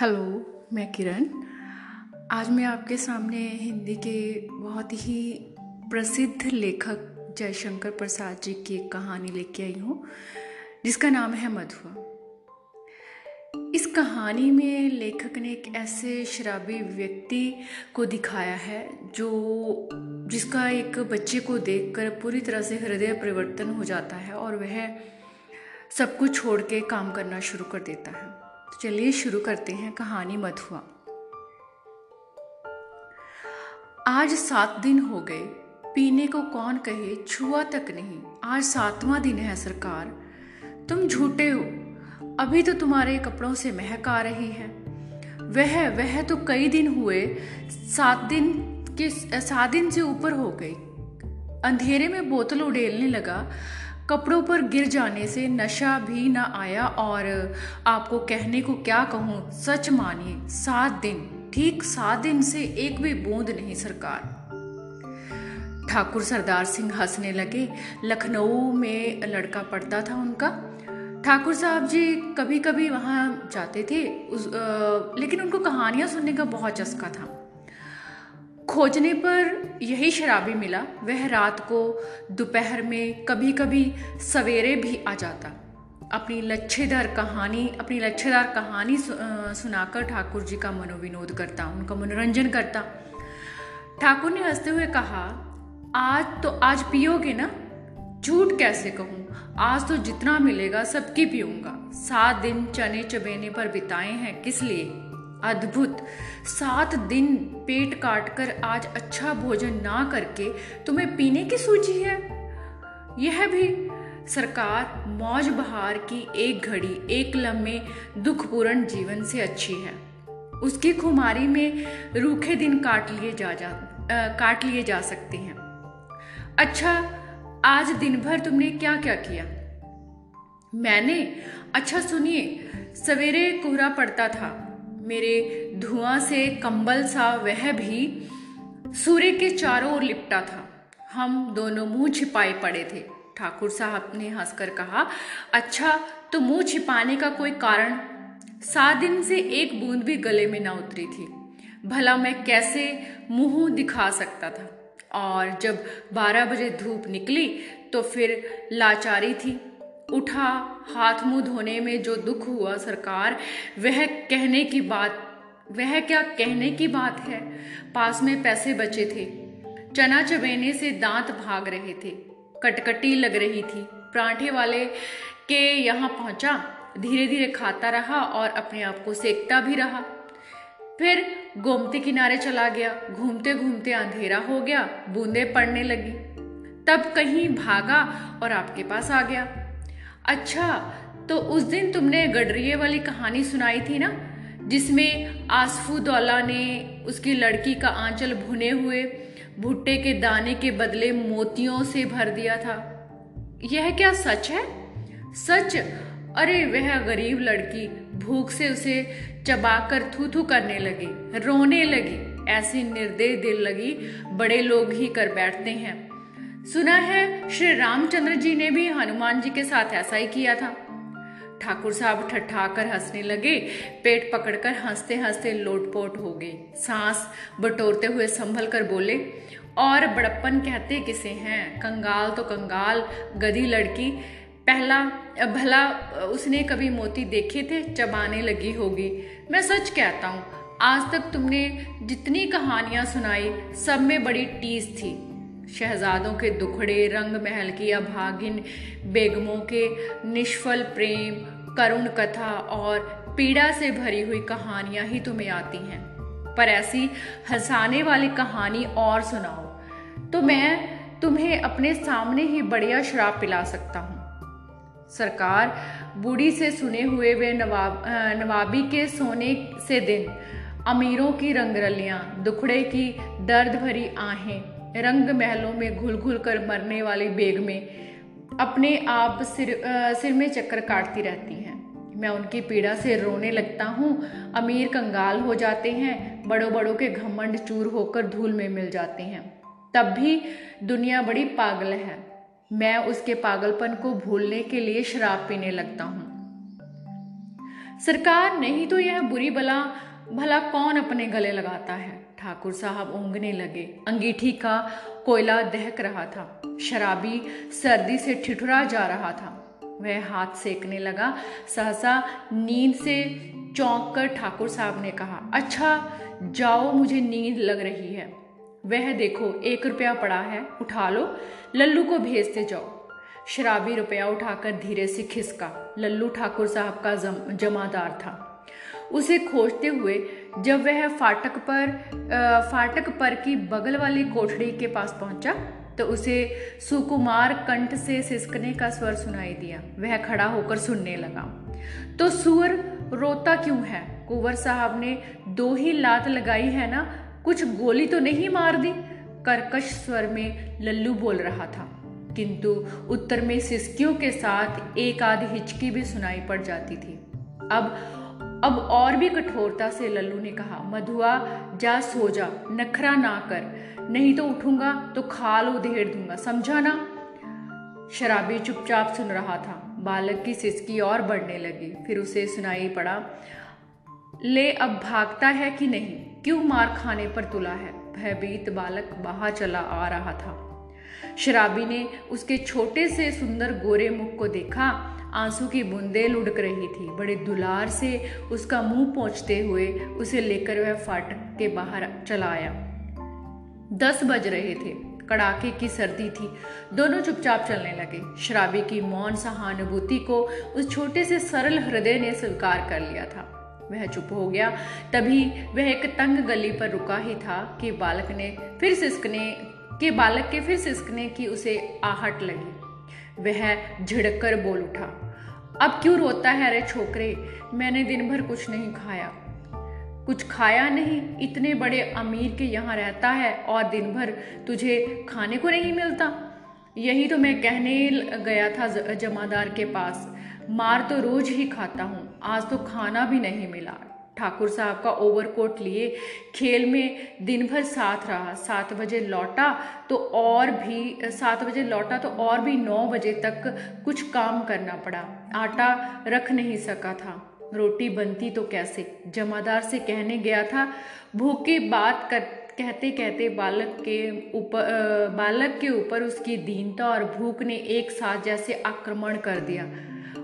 Hello, मैं किरण। आज मैं आपके सामने हिंदी के बहुत ही प्रसिद्ध लेखक जयशंकर प्रसाद जी की एक कहानी लेके आई हूँ जिसका नाम है मधुआ। इस कहानी में लेखक ने एक ऐसे शराबी व्यक्ति को दिखाया है जिसका एक बच्चे को देखकर पूरी तरह से हृदय परिवर्तन हो जाता है और वह सब कुछ छोड़ के काम करना शुरू कर देता है। तो चलिए शुरू करते हैं कहानी मधुआ। आज 7 दिन हो गए, पीने को कौन कहे छुआ तक नहीं। आज 7वां दिन है सरकार। तुम झूठे हो, अभी तो तुम्हारे कपड़ों से महक आ रही है। वह तो कई दिन हुए, 7 दिन से ऊपर हो गए। अंधेरे में बोतल उड़ेलने लगा, कपड़ों पर गिर जाने से नशा भी न आया। और आपको कहने को क्या कहूँ, सच मानिए 7 दिन, ठीक 7 दिन से एक भी बूंद नहीं सरकार। ठाकुर सरदार सिंह हंसने लगे। लखनऊ में लड़का पढ़ता था उनका। ठाकुर साहब जी कभी कभी वहाँ जाते थे लेकिन उनको कहानियाँ सुनने का बहुत चस्का था। खोजने पर यही शराबी मिला। वह रात को, दोपहर में, कभी कभी सवेरे भी आ जाता। अपनी लच्छेदार कहानी सुनाकर ठाकुर जी का मनोविनोद करता, उनका मनोरंजन करता। ठाकुर ने हंसते हुए कहा, आज पियोगे ना? झूठ कैसे कहूँ, आज तो जितना मिलेगा सबकी पीऊँगा। 7 दिन चने चबेने पर बिताए हैं, किस लिए? अद्भुत। 7 दिन पेट काटकर आज अच्छा भोजन ना करके तुम्हें पीने की सूझी है? यह भी सरकार मौज बहार की एक घड़ी, एक लम्हे दुखपूर्ण जीवन से अच्छी है। उसकी खुमारी में रूखे दिन काट लिए जा सकते हैं। अच्छा, आज दिन भर तुमने क्या क्या किया? मैंने? अच्छा सुनिए, सवेरे कोहरा पड़ता था, मेरे धुआं से कंबल सा वह भी सूर्य के चारों ओर लिपटा था। हम दोनों मुंह छिपाए पड़े थे। ठाकुर साहब ने हंसकर कहा, अच्छा तो मुंह छिपाने का कोई कारण? 7 दिन से एक बूंद भी गले में ना उतरी थी, भला मैं कैसे मुंह दिखा सकता था। और जब 12 बजे धूप निकली तो फिर लाचारी थी। उठा, हाथ मुंह धोने में जो दुख हुआ सरकार, वह क्या कहने की बात है। पास में पैसे बचे थे, चना चबेने से दांत भाग रहे थे, कटकटी लग रही थी। परांठे वाले के यहाँ पहुँचा, धीरे धीरे खाता रहा और अपने आप को सेकता भी रहा। फिर गोमती किनारे चला गया, घूमते घूमते अंधेरा हो गया, बूंदे पड़ने लगी, तब कहीं भागा और आपके पास आ गया। अच्छा, तो उस दिन तुमने गडरिये वाली कहानी सुनाई थी ना, जिसमें आसफुदौला ने उसकी लड़की का आंचल भुने हुए भुट्टे के दाने के बदले मोतियों से भर दिया था। यह क्या सच है? सच। अरे वह गरीब लड़की भूख से उसे चबाकर थूथू करने लगी, रोने लगी। ऐसी निर्दयी दिल लगी बड़े लोग ही कर बैठते हैं। सुना है श्री रामचंद्र जी ने भी हनुमान जी के साथ ऐसा ही किया था। ठाकुर साहब ठठाकर हंसने लगे। पेट पकड़कर हंसते हंसते लोटपोट हो गई। सांस बटोरते हुए संभल कर बोले, और बड़प्पन कहते किसे हैं? कंगाल तो कंगाल, गधी लड़की, पहला भला उसने कभी मोती देखे थे? चबाने लगी होगी। मैं सच कहता हूँ, आज तक तुमने जितनी कहानियाँ सुनाई सब में बड़ी टीस थी। शहजादों के दुखड़े, रंग महल की अभागिन बेगमों के निष्फल प्रेम, करुण कथा और पीड़ा से भरी हुई कहानियाँ ही तुम्हें आती हैं, पर ऐसी हंसाने वाली कहानी और सुनाओ तो मैं तुम्हें अपने सामने ही बढ़िया शराब पिला सकता हूँ। सरकार बूढ़ी से सुने हुए वे नवाबी के सोने से दिन, अमीरों की रंगरलियाँ, दुखड़े की दर्द भरी आहें, रंग महलों में घुल घुल कर मरने वाली बेग में अपने आप सिर में चक्कर काटती रहती हैं। मैं उनकी पीड़ा से रोने लगता हूँ। अमीर कंगाल हो जाते हैं, बड़ों बड़ों के घमंड चूर होकर धूल में मिल जाते हैं। तब भी दुनिया बड़ी पागल है। मैं उसके पागलपन को भूलने के लिए शराब पीने लगता हूँ। सरकार नहीं तो यह बुरी बला भला कौन अपने गले लगाता है। ठाकुर साहब ऊँघने लगे। अंगीठी का कोयला दहक रहा था। शराबी सर्दी से ठिठुरा जा रहा था। वह हाथ सेकने लगा। सहसा नींद से चौंक कर ठाकुर साहब ने कहा, अच्छा जाओ, मुझे नींद लग रही है। वह देखो 1 रुपया पड़ा है, उठा लो, लल्लू को भेजते जाओ। शराबी रुपया उठाकर धीरे से खिसका। लल्लू ठाकुर साहब का जमादार था। उसे खोजते हुए जब वह फाटक पर की बगल वाली कोठड़ी के पास पहुंचा तो उसे सुकुमार कंठ से सिसकने का स्वर सुनाई दिया। वह खड़ा होकर सुनने लगा। तो सूअर रोता क्यों है? कुंवर साहब ने 2 ही लात लगाई है ना, कुछ गोली तो नहीं मार दी? कर्कश स्वर में लल्लू बोल रहा था, किंतु उत्तर में सिसकियों के साथ 1 आध हिचकी भी सुनाई पड़ जाती थी। अब और भी कठोरता से लल्लू ने कहा, मधुआ जा सो जा, नखरा ना कर, नहीं तो उठूंगा तो खाल उधेड़ दूंगा, समझा ना। शराबी चुपचाप सुन रहा था। बालक की सिसकी और बढ़ने लगी। फिर उसे सुनाई पड़ा, ले अब भागता है कि नहीं, क्यों मार खाने पर तुला है। भयभीत बालक बाहर चला आ रहा था। शराबी ने उसके छोटे से सुंदर गोरे मुख को देखा। आंसू की बूंदें लुढ़क रही थी। बड़े दुलार से उसका मुंह पोंछते हुए उसे लेकर वह फाटक के बाहर चला आया। 10 बज रहे थे। कड़ाके की सर्दी थी। दोनों चुपचाप चलने लगे। शराबी की मौन सहानुभूति को उस छोटे से सरल हृदय ने स्वीकार कर लिया था। वह चुप हो गया। तभी वह एक तंग गली पर रुका ही था कि बालक के फिर सिसकने की उसे आहट लगी। वह झिड़क कर बोल उठा, अब क्यों रोता है रे छोकरे? मैंने दिन भर कुछ खाया नहीं। इतने बड़े अमीर के यहाँ रहता है और दिन भर तुझे खाने को नहीं मिलता। यही तो मैं कहने गया था जमादार के पास, मार तो रोज ही खाता हूँ, आज तो खाना भी नहीं मिला। ठाकुर साहब का ओवरकोट लिए खेल में दिन भर साथ रहा। 7 बजे लौटा तो और भी 9 बजे तक कुछ काम करना पड़ा। आटा रख नहीं सका था। रोटी बनती तो कैसे? जमादार से कहने गया था। भूखे बात कहते कहते बालक के ऊपर उसकी दीनता और भूख ने एक साथ जैसे आक्रमण कर दिया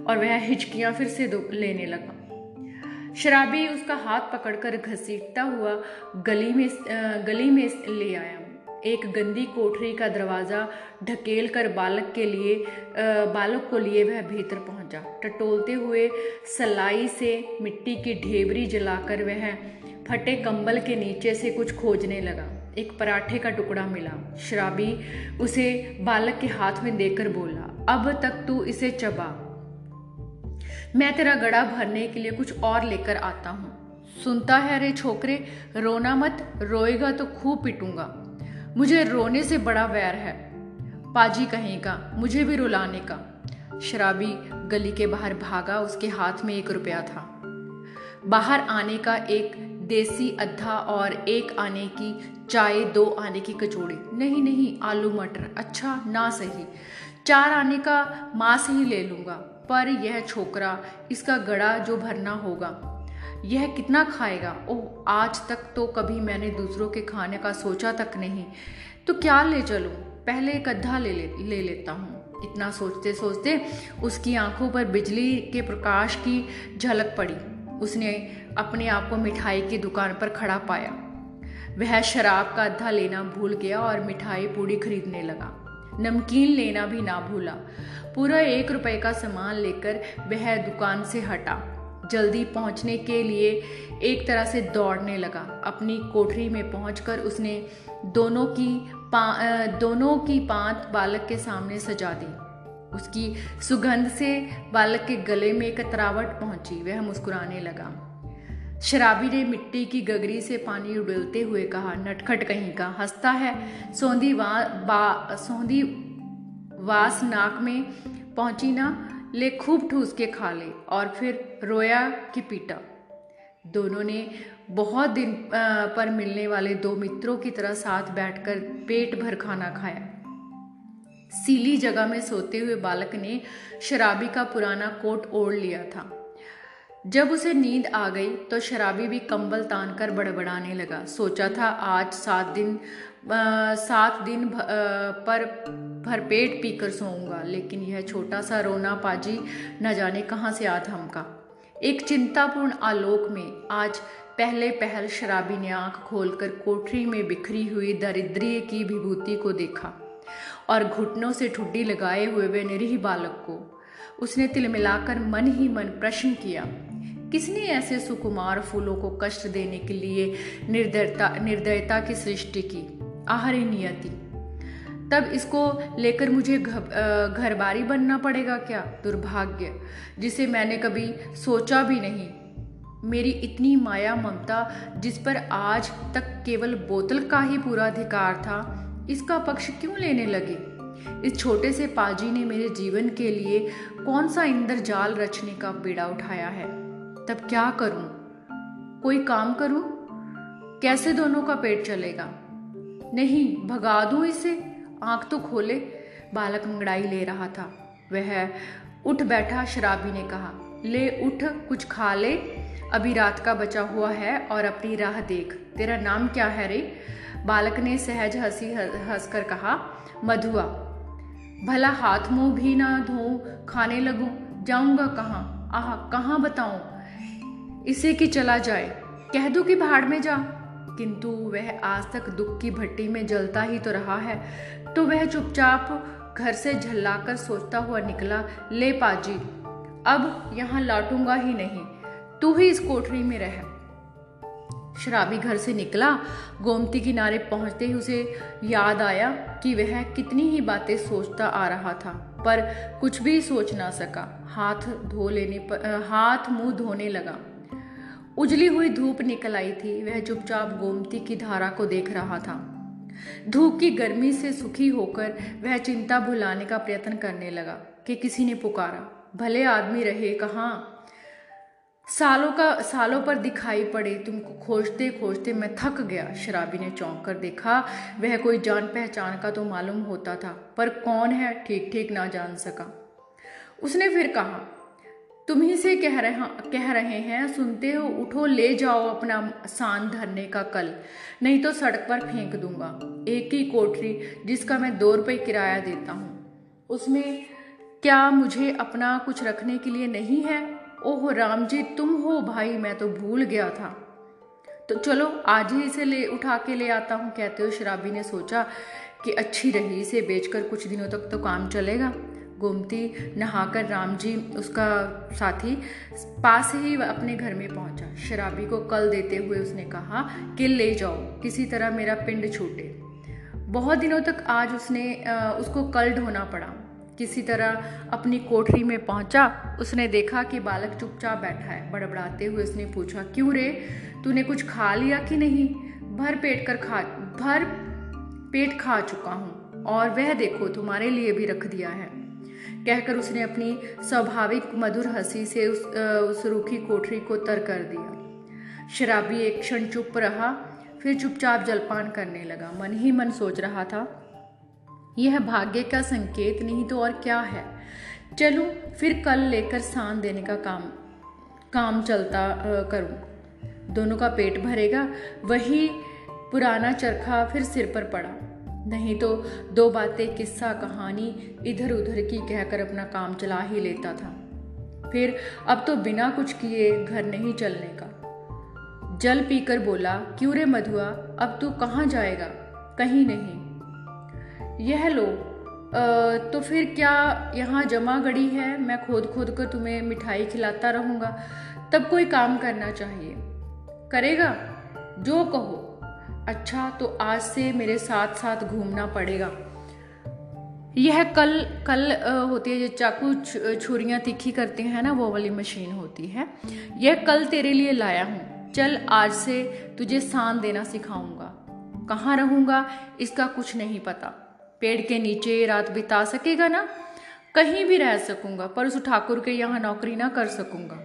और वह हिचकियाँ फिर से लेने लगा। शराबी उसका हाथ पकड़कर घसीटता हुआ गली में ले आया। एक गंदी कोठरी का दरवाज़ा ढकेल कर बालक को लिए वह भीतर पहुंचा। टटोलते हुए सलाई से मिट्टी की ढेबरी जलाकर वह फटे कंबल के नीचे से कुछ खोजने लगा। एक पराठे का टुकड़ा मिला। शराबी उसे बालक के हाथ में देकर बोला, अब तक तू इसे चबा, मैं तेरा गड़ा भरने के लिए कुछ और लेकर आता हूँ। सुनता है रे छोकरे, रोना मत, रोएगा तो खूब पिटूंगा। मुझे रोने से बड़ा वैर है, पाजी कहेगा मुझे भी रुलाने का। शराबी गली के बाहर भागा। उसके हाथ में 1 रुपया था। बाहर आने का 1 देसी अद्धा और 1 आने की चाय, 2 आने की कचौड़ी, नहीं आलू मटर, अच्छा ना सही, 4 आने का मांस ही ले लूँगा। पर यह छोकरा, इसका गड़ा जो भरना होगा, यह कितना खाएगा? ओह, आज तक तो कभी मैंने दूसरों के खाने का सोचा तक नहीं, तो क्या ले चलूँ? पहले 1 गड्ढा ले लेता हूँ। इतना सोचते सोचते उसकी आंखों पर बिजली के प्रकाश की झलक पड़ी। उसने अपने आप को मिठाई की दुकान पर खड़ा पाया। वह शराब का अद्धा लेना भूल गया और मिठाई पूरी खरीदने लगा। नमकीन लेना भी ना भूला। पूरा 1 रुपये का सामान लेकर वह दुकान से हटा। जल्दी पहुंचने के लिए एक तरह से दौड़ने लगा। अपनी कोठरी में पहुंचकर उसने दोनों की पांत बालक के सामने सजा दी। उसकी सुगंध से बालक के गले में कतरावट पहुंची। वह मुस्कुराने लगा। शराबी ने मिट्टी की गगरी से पानी उड़ेलते हुए कहा, नटखट कहीं का, हंसता है, सौंधी वास नाक में पहुंची ना, ले खूब ठूस के खा ले। और फिर रोया कि पीटा। दोनों ने बहुत दिन पर मिलने वाले 2 मित्रों की तरह साथ बैठकर पेट भर खाना खाया। सीली जगह में सोते हुए बालक ने शराबी का पुराना कोट ओढ़ लिया था। जब उसे नींद आ गई तो शराबी भी कंबल तान कर बड़बड़ाने लगा। सोचा था आज 7 दिन पर भरपेट पीकर सोऊंगा, लेकिन यह छोटा सा रोना पाजी न जाने कहाँ से आ थमका। एक चिंतापूर्ण आलोक में आज पहले पहल शराबी ने आंख खोलकर कोठरी में बिखरी हुई दरिद्री की विभूति को देखा और घुटनों से ठुड्डी लगाए हुए वे निरीह बालक को। उसने तिलमिलाकर मन ही मन प्रश्न किया, किसने ऐसे सुकुमार फूलों को कष्ट देने के लिए निर्दयता की सृष्टि की? आहरे नियति, तब इसको लेकर मुझे घरबारी बनना पड़ेगा क्या? दुर्भाग्य, जिसे मैंने कभी सोचा भी नहीं। मेरी इतनी माया ममता जिस पर आज तक केवल बोतल का ही पूरा अधिकार था, इसका पक्ष क्यों लेने लगे? इस छोटे से पाजी ने मेरे जीवन के लिए कौन सा इंद्रजाल रचने का बीड़ा उठाया है? तब क्या करूं? कोई काम करूं? कैसे दोनों का पेट चलेगा? नहीं, भगा दूं इसे। आंख तो खोले। बालक अंगड़ाई ले रहा था। वह उठ बैठा। शराबी ने कहा, ले उठ, कुछ खा ले, अभी रात का बचा हुआ है, और अपनी राह देख। तेरा नाम क्या है रे? बालक ने सहज हंसकर कहा, मधुआ। भला हाथ मुंह भी ना धोऊं, खाने लगूं, जाऊंगा कहाँ? आह, कहाँ बताऊं इसे कि चला जाए, कह दूं कि भाड़ में जा। किंतु वह आज तक दुख की भट्टी में जलता ही तो रहा है। तो वह चुपचाप घर से झल्लाकर सोचता हुआ निकला, ले पाजी, अब यहाँ लौटूंगा ही नहीं, तू ही इस कोठरी में रह। शराबी घर से निकला। गोमती किनारे पहुंचते ही उसे याद आया कि वह कितनी ही बातें सोचता आ रहा था, पर कुछ भी सोच ना सका। हाथ मुंह धोने लगा। उजली हुई धूप निकल आई थी। वह चुपचाप गोमती की धारा को देख रहा था। धूप की गर्मी से सुखी होकर वह चिंता भुलाने का प्रयत्न करने लगा कि किसी ने पुकारा। भले आदमी रहे कहाँ, सालों पर दिखाई पड़े तुमको खोजते खोजते मैं थक गया। शराबी ने चौंक कर देखा। वह कोई जान पहचान का तो मालूम होता था, पर कौन है ठीक ठीक ना जान सका। उसने फिर कहा, तुम ही से कह रहे हैं, सुनते हो? उठो, ले जाओ अपना सान धरने का कल, नहीं तो सड़क पर फेंक दूंगा। एक ही कोठरी जिसका मैं 2 रुपये किराया देता हूँ, उसमें क्या मुझे अपना कुछ रखने के लिए नहीं है? ओह रामजी, तुम हो भाई, मैं तो भूल गया था। तो चलो आज ही इसे उठा के ले आता हूँ, कहते हो। शराबी ने सोचा कि अच्छी रही, इसे बेचकर कुछ दिनों तक तो काम चलेगा। गोमती नहाकर रामजी उसका साथी पास ही अपने घर में पहुँचा। शराबी को कल देते हुए उसने कहा कि ले जाओ, किसी तरह मेरा पिंड छूटे। बहुत दिनों तक आज उसको कल ढोना पड़ा। किसी तरह अपनी कोठरी में पहुंचा। उसने देखा कि बालक चुपचाप बैठा है। बड़बड़ाते हुए उसने पूछा, क्यों रे, तूने कुछ खा लिया कि नहीं? भर पेट खा चुका हूँ, और वह देखो तुम्हारे लिए भी रख दिया है, कहकर उसने अपनी स्वाभाविक मधुर हंसी से उस रूखी कोठरी को तर कर दिया। शराबी एक क्षण चुप रहा, फिर चुपचाप जलपान करने लगा। मन ही मन सोच रहा था, यह भाग्य का संकेत नहीं तो और क्या है। चलूं, फिर कल लेकर सान देने का काम चलता करूं, दोनों का पेट भरेगा। वही पुराना चरखा फिर सिर पर पड़ा। नहीं तो 2 बातें, किस्सा कहानी इधर उधर की कहकर अपना काम चला ही लेता था। फिर अब तो बिना कुछ किए घर नहीं चलने का। जल पीकर बोला, क्यों रे मधुआ, अब तू कहाँ जाएगा? कहीं नहीं। यह लो, तो फिर क्या यहाँ जमा गड़ी है? मैं खोद कर तुम्हें मिठाई खिलाता रहूँगा। तब कोई काम करना चाहिए। करेगा जो कहो। अच्छा, तो आज से मेरे साथ घूमना पड़ेगा। यह कल होती है, जो चाकू छुरियाँ तीखी करते हैं ना, वो वाली मशीन होती है। यह कल तेरे लिए लाया हूँ, चल आज से तुझे सान देना सिखाऊंगा। कहाँ रहूँगा इसका कुछ नहीं पता। पेड़ के नीचे रात बिता सकेगा ना? कहीं भी रह सकूंगा, पर उस ठाकुर के यहाँ नौकरी ना कर सकूंगा।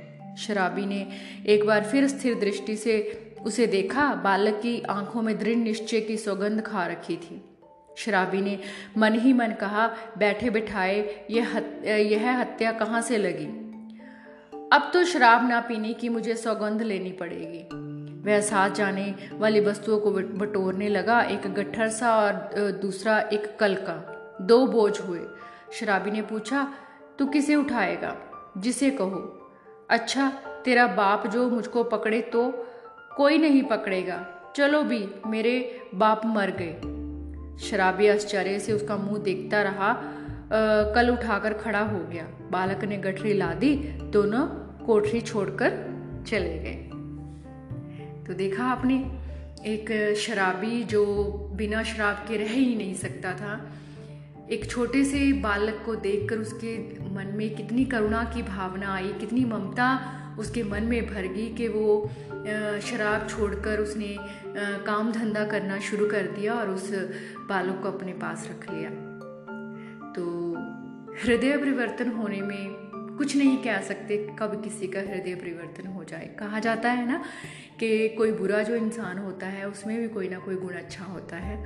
शराबी ने एक बार फिर स्थिर दृष्टि से उसे देखा। बालक की आंखों में दृढ़ निश्चय की सौगंध खा रखी थी। शराबी ने मन ही मन कहा, बैठे बिठाए यह हत्या कहाँ से लगी? अब तो शराब ना पीने की मुझे सौगंध लेनी पड़ेगी। वह साथ जाने वाली वस्तुओं को बटोरने लगा, एक गट्ठर सा और दूसरा एक कल का। दो बोझ हुए। शराबी ने पूछा, तू किसे उठाएगा? जिसे कहो। अच्छा, तेरा बाप जो मुझको पकड़े तो? कोई नहीं पकड़ेगा, चलो भी, मेरे बाप मर गए। शराबी आश्चर्य से उसका मुंह देखता रहा, कल उठाकर खड़ा हो गया। बालक ने गठरी ला दी, दोनों कोठरी छोड़कर चले गए। तो देखा आपने, एक शराबी जो बिना शराब के रह ही नहीं सकता था, एक छोटे से बालक को देखकर उसके मन में कितनी करुणा की भावना आई, कितनी ममता उसके मन में भर गई कि वो शराब छोड़कर उसने काम धंधा करना शुरू कर दिया और उस बालक को अपने पास रख लिया। तो हृदय परिवर्तन होने में कुछ नहीं कह सकते कब किसी का हृदय परिवर्तन हो जाए। कहा जाता है ना कि कोई बुरा जो इंसान होता है उसमें भी कोई ना कोई गुण अच्छा होता है।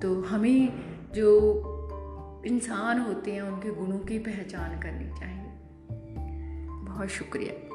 तो हमें जो इंसान होते हैं उनके गुणों की पहचान करनी चाहिए। बहुत शुक्रिया।